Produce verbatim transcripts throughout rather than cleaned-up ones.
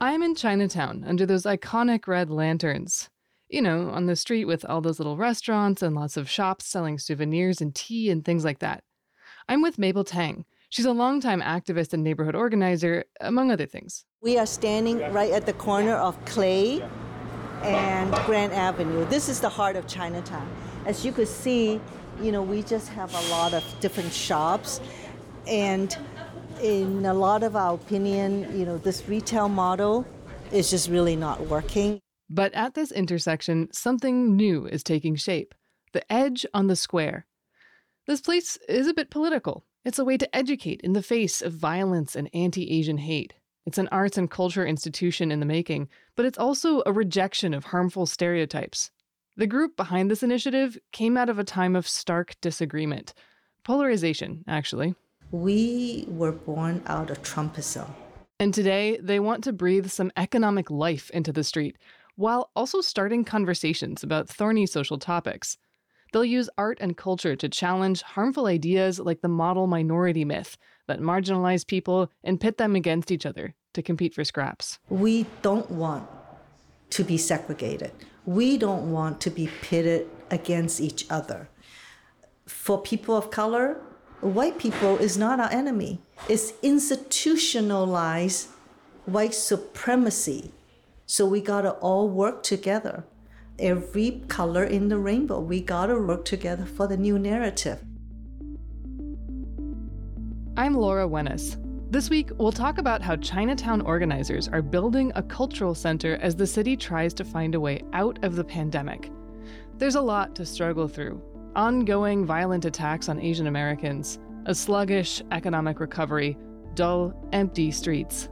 I'm in Chinatown under those iconic red lanterns. You know, on the street with all those little restaurants and lots of shops selling souvenirs and tea and things like that. I'm with Mabel Teng. She's a longtime activist and neighborhood organizer, among other things. We are standing right at the corner of Clay and Grand Avenue. This is the heart of Chinatown. As you could see, you know, we just have a lot of different shops, and in a lot of our opinion, you know, this retail model is just really not working. But at this intersection, something new is taking shape. The Edge on the Square. This place is a bit political. It's a way to educate in the face of violence and anti-Asian hate. It's an arts and culture institution in the making, but it's also a rejection of harmful stereotypes. The group behind this initiative came out of a time of stark disagreement. Polarization, actually. We were born out of Trumpism. And today, they want to breathe some economic life into the street, while also starting conversations about thorny social topics. They'll use art and culture to challenge harmful ideas like the model minority myth that marginalize people and pit them against each other to compete for scraps. We don't want to be segregated. We don't want to be pitted against each other. For people of color, white people is not our enemy. It's institutionalized white supremacy. So we gotta all work together. Every color in the rainbow, we gotta work together for the new narrative. I'm Laura Wenus. This week, we'll talk about how Chinatown organizers are building a cultural center as the city tries to find a way out of the pandemic. There's a lot to struggle through. Ongoing violent attacks on Asian Americans, a sluggish economic recovery, dull, empty streets.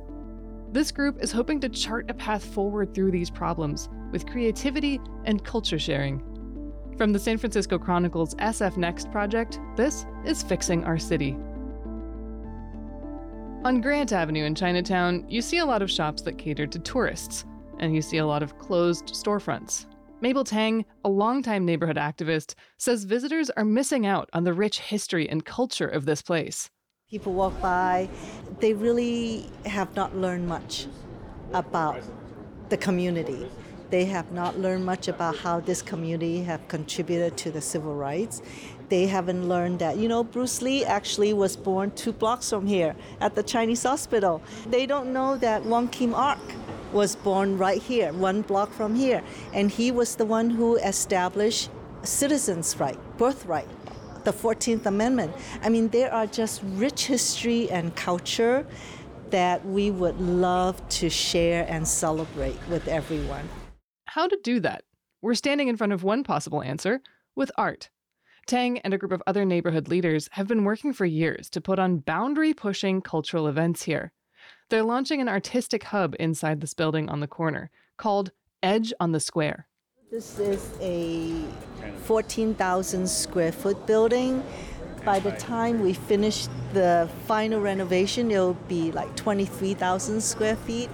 This group is hoping to chart a path forward through these problems with creativity and culture sharing. From the San Francisco Chronicle's S F Next project, this is Fixing Our City. On Grant Avenue in Chinatown, you see a lot of shops that cater to tourists, and you see a lot of closed storefronts. Mabel Teng, a longtime neighborhood activist, says visitors are missing out on the rich history and culture of this place. People walk by, they really have not learned much about the community. They have not learned much about how this community have contributed to the civil rights. They haven't learned that, you know, Bruce Lee actually was born two blocks from here at the Chinese hospital. They don't know that Wong Kim Ark was born right here, one block from here. And he was the one who established citizens' right, birthright, the fourteenth Amendment. I mean, there are just rich history and culture that we would love to share and celebrate with everyone. How to do that? We're standing in front of one possible answer, with art. Tang and a group of other neighborhood leaders have been working for years to put on boundary-pushing cultural events here. They're launching an artistic hub inside this building on the corner called Edge on the Square. This is a fourteen thousand square foot building. By the time we finish the final renovation, it'll be like twenty-three thousand square feet,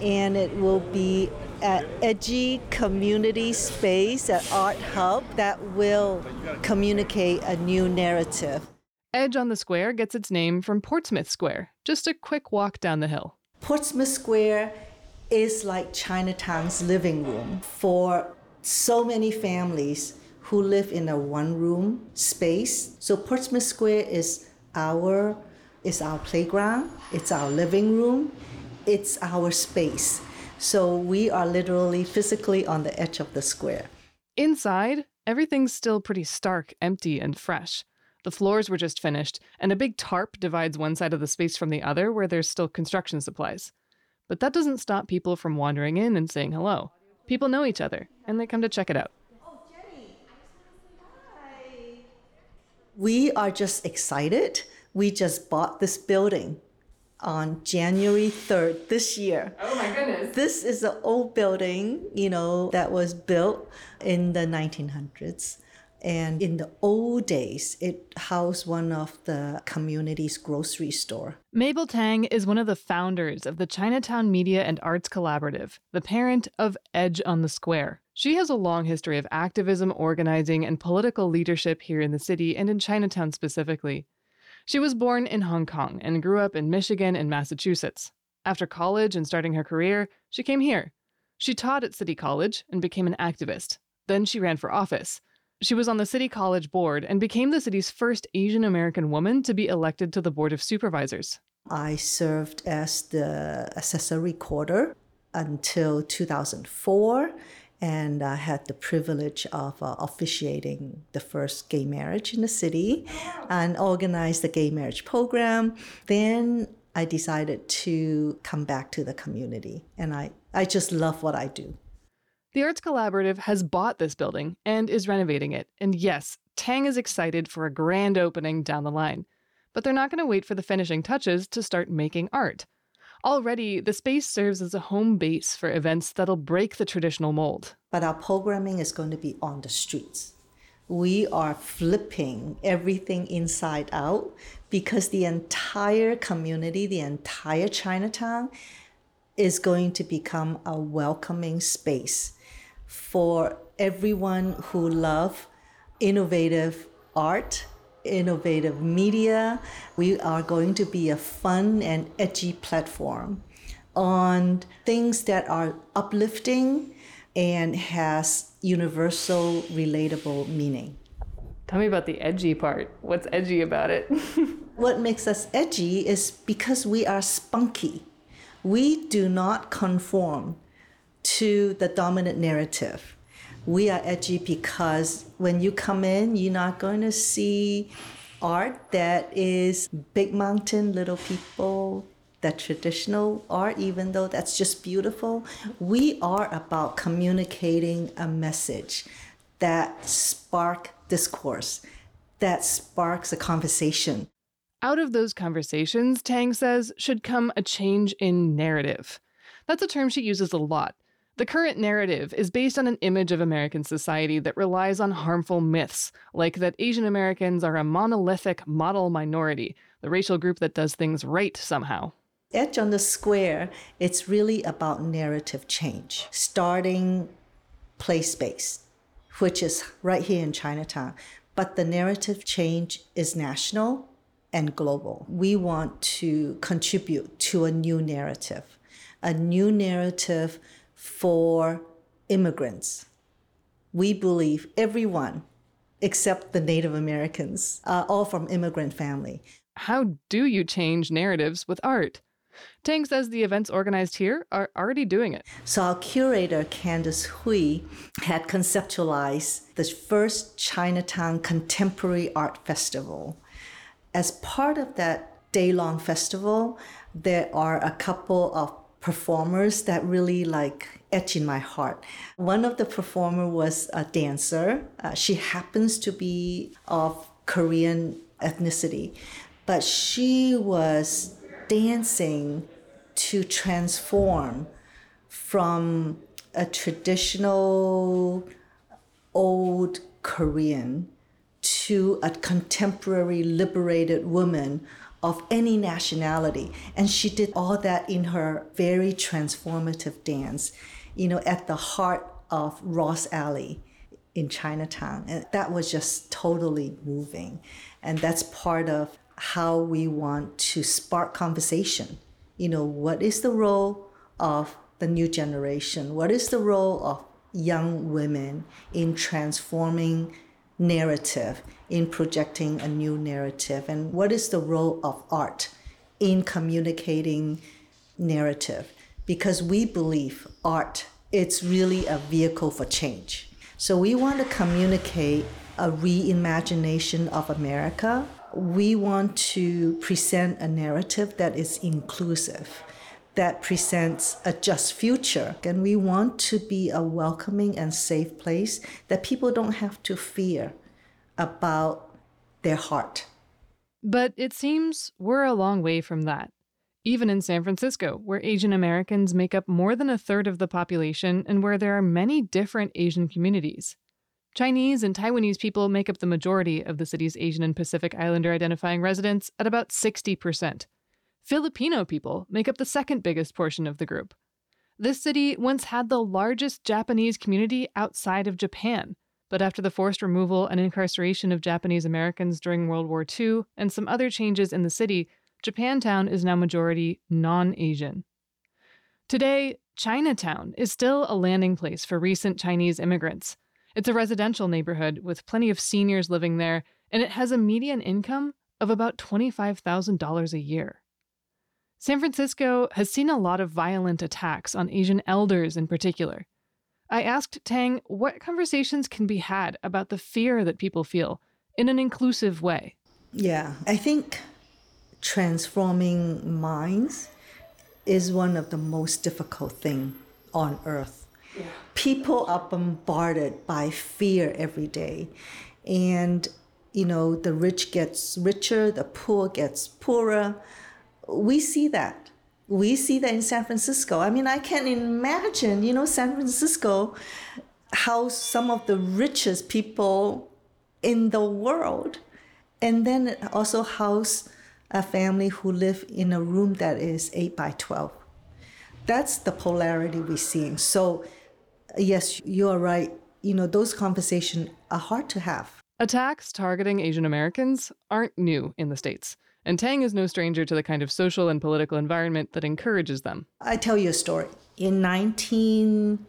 and it will be an edgy community space, an art hub that will communicate a new narrative. Edge on the Square gets its name from Portsmouth Square, just a quick walk down the hill. Portsmouth Square is like Chinatown's living room for so many families who live in a one-room space. So Portsmouth Square is our, is our playground, it's our living room, it's our space. So we are literally physically on the edge of the square. Inside, everything's still pretty stark, empty, and fresh. The floors were just finished, and a big tarp divides one side of the space from the other where there's still construction supplies. But that doesn't stop people from wandering in and saying hello. People know each other, and they come to check it out. Oh, Jenny, I just want to say hi. We are just excited. We just bought this building. on January third this year. Oh my goodness. This is an old building, you know, that was built in the nineteen hundreds. And in the old days, it housed one of the community's grocery store. Mabel Teng is one of the founders of the Chinatown Media and Arts Collaborative, the parent of Edge on the Square. She has a long history of activism, organizing, and political leadership here in the city and in Chinatown specifically. She was born in Hong Kong and grew up in Michigan and Massachusetts. After college and starting her career, she came here. She taught at City College and became an activist. Then she ran for office. She was on the City College board and became the city's first Asian American woman to be elected to the Board of Supervisors. I served as the accessory recorder until two thousand four, and I had the privilege of uh, officiating the first gay marriage in the city and organized the gay marriage program. Then I decided to come back to the community, and I, I just love what I do. The Arts Collaborative has bought this building and is renovating it. And yes, Tang is excited for a grand opening down the line. But they're not going to wait for the finishing touches to start making art. Already, the space serves as a home base for events that'll break the traditional mold. But our programming is going to be on the streets. We are flipping everything inside out because the entire community, the entire Chinatown, is going to become a welcoming space for everyone who loves innovative art, innovative media. We are going to be a fun and edgy platform on things that are uplifting and has universal, relatable meaning. Tell me about the edgy part. What's edgy about it? What makes us edgy is because we are spunky. We do not conform to the dominant narrative. We are edgy because when you come in, you're not going to see art that is big mountain, little people, that traditional art, even though that's just beautiful. We are about communicating a message that sparks discourse, that sparks a conversation. Out of those conversations, Tang says, should come a change in narrative. That's a term she uses a lot. The current narrative is based on an image of American society that relies on harmful myths, like that Asian Americans are a monolithic model minority, the racial group that does things right somehow. Edge on the Square, it's really about narrative change, starting place-based, which is right here in Chinatown. But the narrative change is national and global. We want to contribute to a new narrative, a new narrative for immigrants. We believe everyone, except the Native Americans, are all from immigrant family. How do you change narratives with art? Tang says the events organized here are already doing it. So our curator, Candace Hui, had conceptualized the first Chinatown Contemporary Art Festival. As part of that day-long festival, there are a couple of performers that really like etch in my heart. One of the performer was a dancer. Uh, she happens to be of Korean ethnicity, but she was dancing to transform from a traditional old Korean to a contemporary liberated woman of any nationality. And she did all that in her very transformative dance, you know, at the heart of Ross Alley in Chinatown. And that was just totally moving. And that's part of how we want to spark conversation. You know, what is the role of the new generation? What is the role of young women in transforming narrative, in projecting a new narrative, and what is the role of art in communicating narrative? Because we believe art, it's really a vehicle for change. So we want to communicate a reimagination of America. We want to present a narrative that is inclusive, that presents a just future. And we want to be a welcoming and safe place that people don't have to fear about their heart. But it seems we're a long way from that. even in San Francisco, where Asian Americans make up more than a third of the population and where there are many different Asian communities. Chinese and Taiwanese people make up the majority of the city's Asian and Pacific Islander identifying residents at about sixty percent. Filipino people make up the second biggest portion of the group. This city once had the largest Japanese community outside of Japan, but after the forced removal and incarceration of Japanese Americans during World War Two and some other changes in the city, Japantown is now majority non-Asian. Today, Chinatown is still a landing place for recent Chinese immigrants. It's a residential neighborhood with plenty of seniors living there, and it has a median income of about twenty-five thousand dollars a year. San Francisco has seen a lot of violent attacks on Asian elders in particular. I asked Tang what conversations can be had about the fear that people feel in an inclusive way. Yeah, I think transforming minds is one of the most difficult things on earth. Yeah. People are bombarded by fear every day. And, you know, the rich gets richer, the poor gets poorer. We see that. We see that in San Francisco. I mean, I can imagine, you know, San Francisco, how some of the richest people in the world, and then it also house a family who live in a room that is eight by twelve. That's the polarity we're seeing. So yes, you are right. You know, those conversations are hard to have. Attacks targeting Asian Americans aren't new in the States, and Tang is no stranger to the kind of social and political environment that encourages them. I tell you a story. In nineteen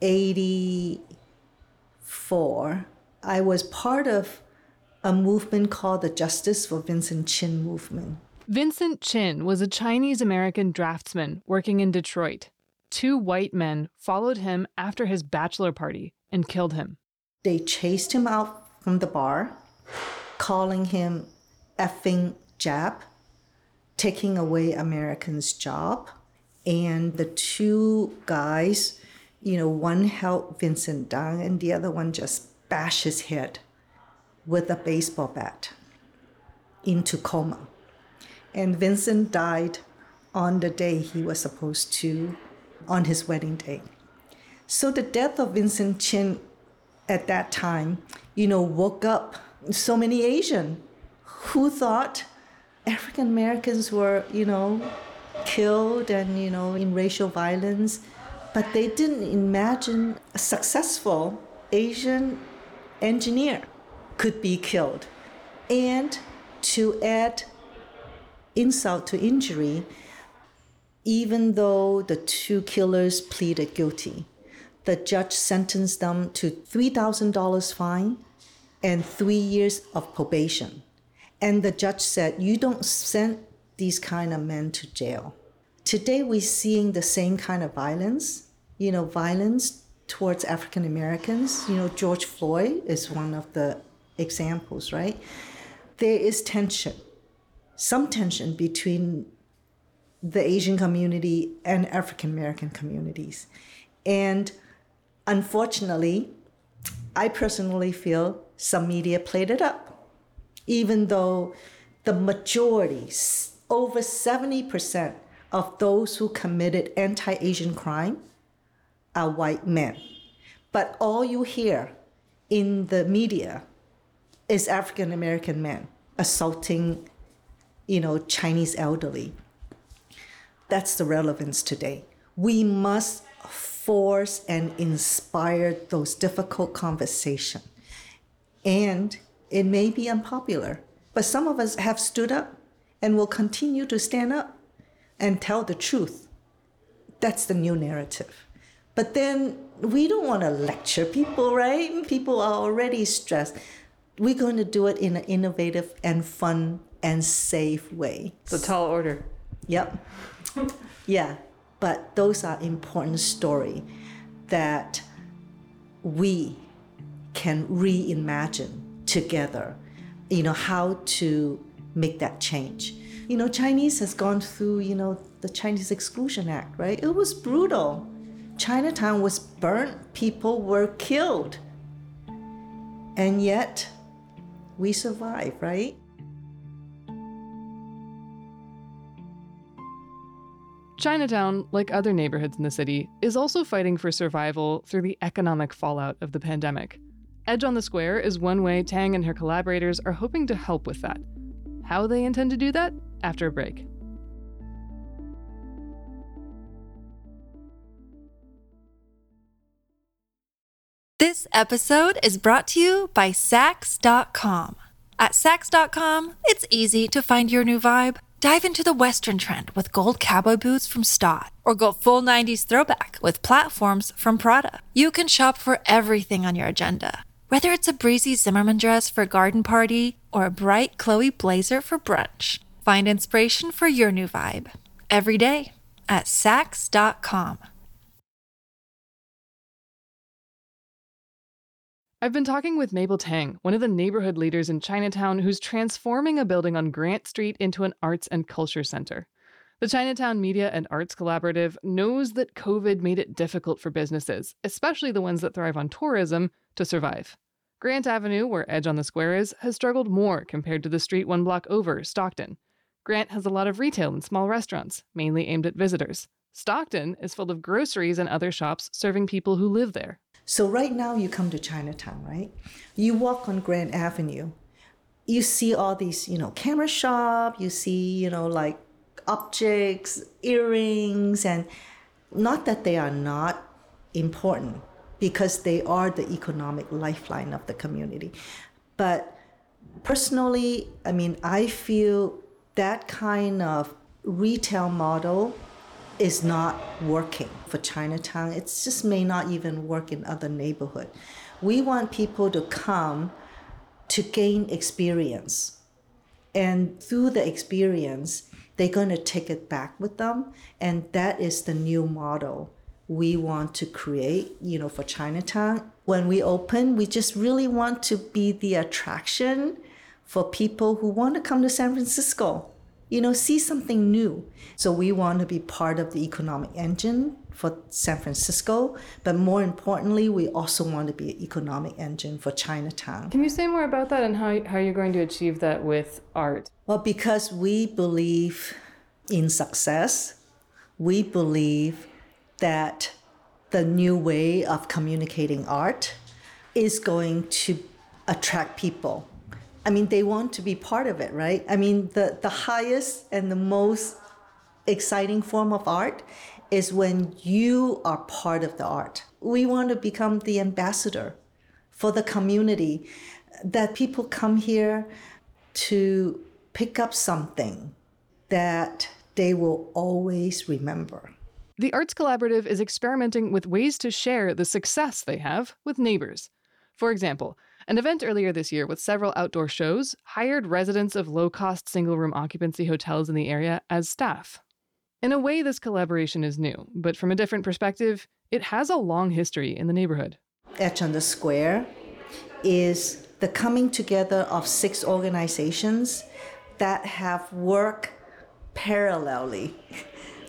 eighty-four, I was part of a movement called the Justice for Vincent Chin movement. Vincent Chin was a Chinese-American draftsman working in Detroit. Two white men followed him after his bachelor party and killed him. They chased him out from the bar, calling him effing Jap, taking away Americans' job. And the two guys, you know, one held Vincent down and the other one just bashed his head with a baseball bat into coma. And Vincent died on the day he was supposed to, on his wedding day. So the death of Vincent Chin at that time, you know, woke up so many Asian who thought African Americans were, you know, killed and, you know, in racial violence, but they didn't imagine a successful Asian engineer could be killed. And to add insult to injury, even though the two killers pleaded guilty, the judge sentenced them to three thousand dollars fine and three years of probation. And the judge said, you don't send these kind of men to jail. Today we're seeing the same kind of violence, you know, violence towards African Americans. You know, George Floyd is one of the examples, right? There is tension, some tension between the Asian community and African American communities. And unfortunately, I personally feel some media played it up. Even though the majority, over seventy percent of those who committed anti-Asian crime are white men. But all you hear in the media is African American men assaulting, you know, Chinese elderly. That's the relevance today. We must force and inspire those difficult conversations. And it may be unpopular, but some of us have stood up and will continue to stand up and tell the truth. That's the new narrative. But then we don't want to lecture people, right? People are already stressed. We're going to do it in an innovative and fun and safe way. It's a tall order. Yep. Yeah. But those are important stories that we can reimagine together, you know, how to make that change. You know, Chinese has gone through, you know, the Chinese Exclusion Act, right? It was brutal. Chinatown was burnt, people were killed. And yet, we survive, right? Chinatown, like other neighborhoods in the city, is also fighting for survival through the economic fallout of the pandemic. Edge on the Square is one way Tang and her collaborators are hoping to help with that. How they intend to do that? After a break. This episode is brought to you by Saks dot com. At Saks dot com, it's easy to find your new vibe. Dive into the Western trend with gold cowboy boots from Stott, or go full nineties throwback with platforms from Prada. You can shop for everything on your agenda, whether it's a breezy Zimmermann dress for a garden party or a bright Chloe blazer for brunch. Find inspiration for your new vibe every day at Saks dot com. I've been talking with Mabel Teng, one of the neighborhood leaders in Chinatown who's transforming a building on Grant Street into an arts and culture center. The Chinatown Media and Arts Collaborative knows that COVID made it difficult for businesses, especially the ones that thrive on tourism, to survive. Grant Avenue, where Edge on the Square is, has struggled more compared to the street one block over, Stockton. Grant has a lot of retail and small restaurants, mainly aimed at visitors. Stockton is full of groceries and other shops serving people who live there. So right now you come to Chinatown, right? You walk on Grand Avenue, you see all these, you know, camera shop, you see, you know, like objects, earrings, and not that they are not important because they are the economic lifeline of the community. But personally, I mean, I feel that kind of retail model is not working for Chinatown. It just may not even work in other neighborhoods. We want people to come to gain experience. And through the experience, they're going to take it back with them. And that is the new model we want to create, you know, for Chinatown. When we open, we just really want to be the attraction for people who want to come to San Francisco. You know, see something new. So we want to be part of the economic engine for San Francisco, but more importantly, we also want to be an economic engine for Chinatown. Can you say more about that and how, how you're going to achieve that with art? Well, because we believe in success, we believe that the new way of communicating art is going to attract people. I mean, they want to be part of it, right? I mean, the, the highest and the most exciting form of art is when you are part of the art. We want to become the ambassador for the community, that people come here to pick up something that they will always remember. The Arts Collaborative is experimenting with ways to share the success they have with neighbors. For example, an event earlier this year with several outdoor shows hired residents of low-cost single-room occupancy hotels in the area as staff. In a way, this collaboration is new, but from a different perspective, it has a long history in the neighborhood. Edge on the Square is the coming together of six organizations that have worked parallelly.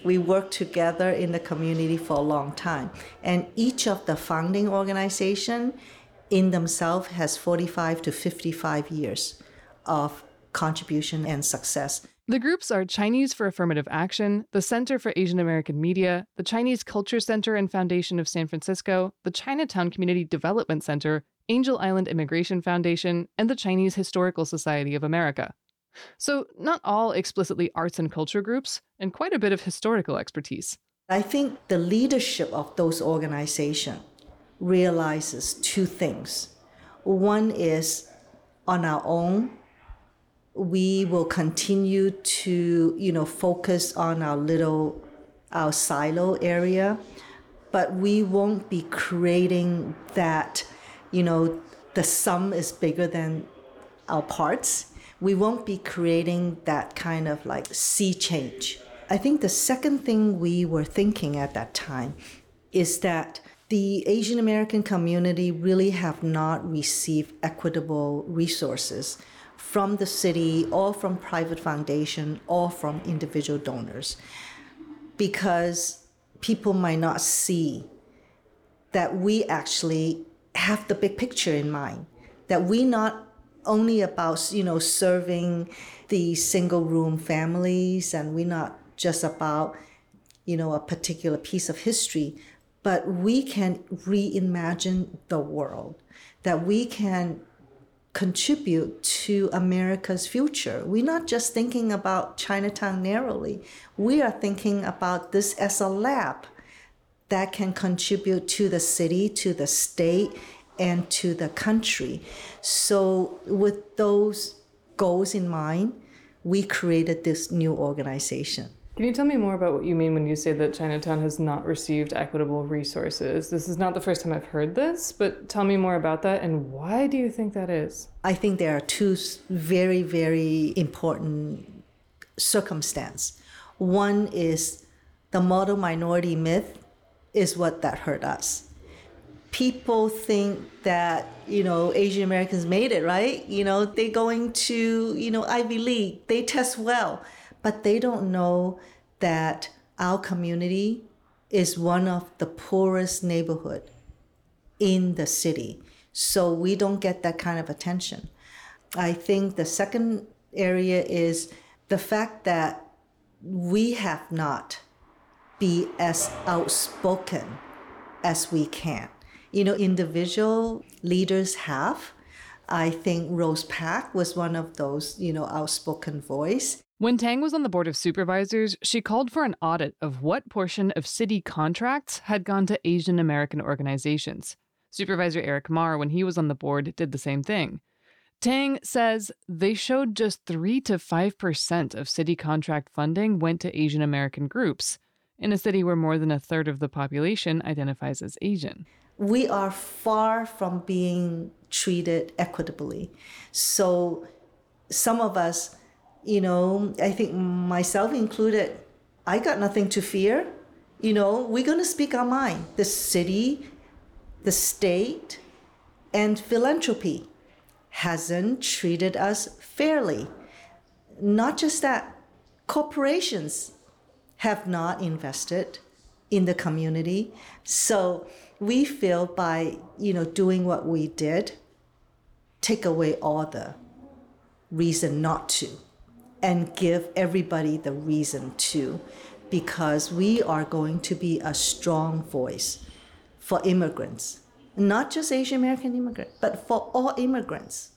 We worked together in the community for a long time, and each of the founding organizations in themselves has forty-five to fifty-five years of contribution and success. The groups are Chinese for Affirmative Action, the Center for Asian American Media, the Chinese Culture Center and Foundation of San Francisco, the Chinatown Community Development Center, Angel Island Immigration Foundation, and the Chinese Historical Society of America. So not all explicitly arts and culture groups, and quite a bit of historical expertise. I think the leadership of those organizations realizes two things. One is, on our own, we will continue to, you know, focus on our little, our silo area, but we won't be creating that, you know, the sum is bigger than our parts. We won't be creating that kind of like sea change. I think the second thing we were thinking at that time is that the Asian American community really have not received equitable resources from the city or from private foundation or from individual donors, because people might not see that we actually have the big picture in mind, that we not only about, you know, serving the single room families, and we're not just about you know, a particular piece of history, but we can reimagine the world, that we can contribute to America's future. We're not just thinking about Chinatown narrowly. We are thinking about this as a lab that can contribute to the city, to the state, and to the country. So with those goals in mind, we created this new organization. Can you tell me more about what you mean when you say that Chinatown has not received equitable resources? This is not the first time I've heard this, but tell me more about that, and why do you think that is? I think there are two very, very important circumstances. One is the model minority myth is what that hurt us. People think that, you know, Asian Americans made it, right? You know, they're going to, you know, Ivy League, they test well, but they don't know that our community is one of the poorest neighborhood in the city. So we don't get that kind of attention. I think the second area is the fact that we have not been as outspoken as we can. You know, individual leaders have. I think Rose Pak was one of those, you know, outspoken voice. When Tang was on the Board of Supervisors, she called for an audit of what portion of city contracts had gone to Asian American organizations. Supervisor Eric Mar, when he was on the board, did the same thing. Tang says they showed just three to five percent of city contract funding went to Asian American groups in a city where more than a third of the population identifies as Asian. We are far from being treated equitably. So some of us, you know, I think myself included, I got nothing to fear. You know, we're going to speak our mind. The city, the state, and philanthropy hasn't treated us fairly. Not just that, corporations have not invested in the community. So we feel by, you know, doing what we did, take away all the reason not to and give everybody the reason to, because we are going to be a strong voice for immigrants, not just Asian American immigrants, but for all immigrants.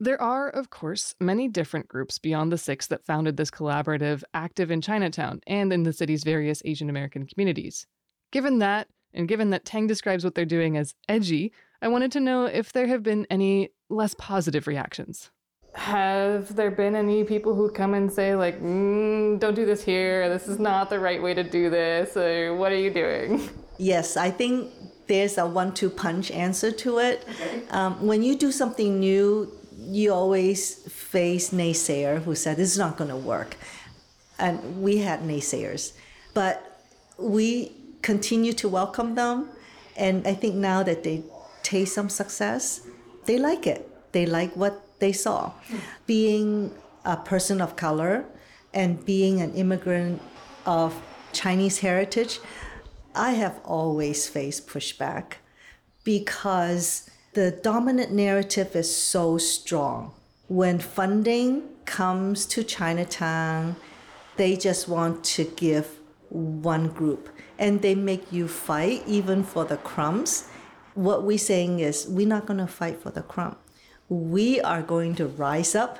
There are, of course, many different groups beyond the six that founded this collaborative active in Chinatown and in the city's various Asian American communities. Given that, and given that Tang describes what they're doing as edgy, I wanted to know if there have been any less positive reactions. Have there been any people who come and say, like, mm, don't do this here, this is not the right way to do this, or what are you doing? Yes, I think there's a one-two punch answer to it. Okay. Um, when you do something new, you always face naysayer who said, this is not going to work. And we had naysayers. But we continue to welcome them, and I think now that they taste some success, they like it. They like what they saw. Being a person of color and being an immigrant of Chinese heritage, I have always faced pushback because the dominant narrative is so strong. When funding comes to Chinatown, they just want to give one group, and they make you fight even for the crumbs. What we're saying is, we're not going to fight for the crumb. We are going to rise up,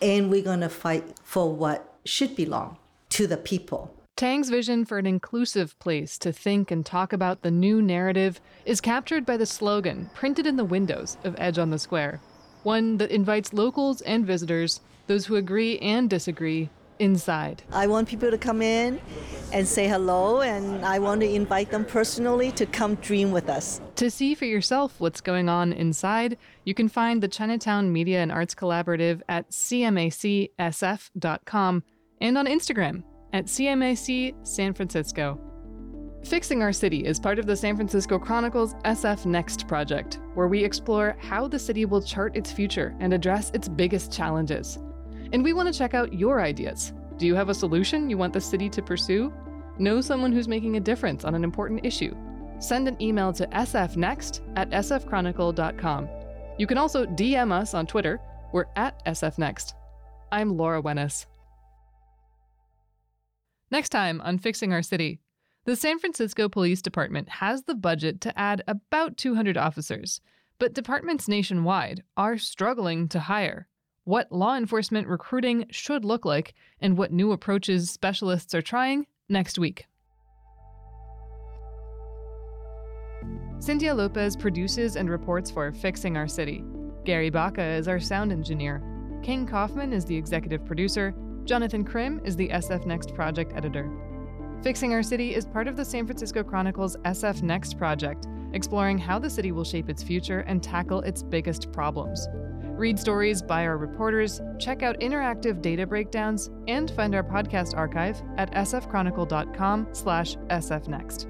and we're going to fight for what should belong to the people. Tang's vision for an inclusive place to think and talk about the new narrative is captured by the slogan printed in the windows of Edge on the Square, one that invites locals and visitors, those who agree and disagree, inside. I want people to come in and say hello, and I want to invite them personally to come dream with us. To see for yourself what's going on inside, you can find the Chinatown Media and Arts Collaborative at C M A C S F dot com and on Instagram at C M A C San Francisco. Fixing Our City is part of the San Francisco Chronicle's S F Next project, where we explore how the city will chart its future and address its biggest challenges. And we want to check out your ideas. Do you have a solution you want the city to pursue? Know someone who's making a difference on an important issue? Send an email to S F next at S F chronicle dot com. You can also D M us on Twitter. We're at S F next. I'm Laura Wenus. Next time on Fixing Our City, the San Francisco Police Department has the budget to add about two hundred officers, but departments nationwide are struggling to hire. What law enforcement recruiting should look like and what new approaches specialists are trying next week. Cynthia Lopez produces and reports for Fixing Our City. Gary Baca is our sound engineer. King Kaufman is the executive producer. Jonathan Krim is the S F Next project editor. Fixing Our City is part of the San Francisco Chronicle's S F Next project, exploring how the city will shape its future and tackle its biggest problems. Read stories by our reporters, check out interactive data breakdowns, and find our podcast archive at s f chronicle dot com slash s f next.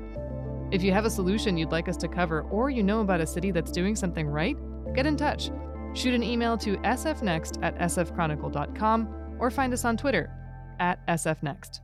If you have a solution you'd like us to cover, or you know about a city that's doing something right, get in touch. Shoot an email to s f next at s f chronicle dot com or find us on Twitter at s f next.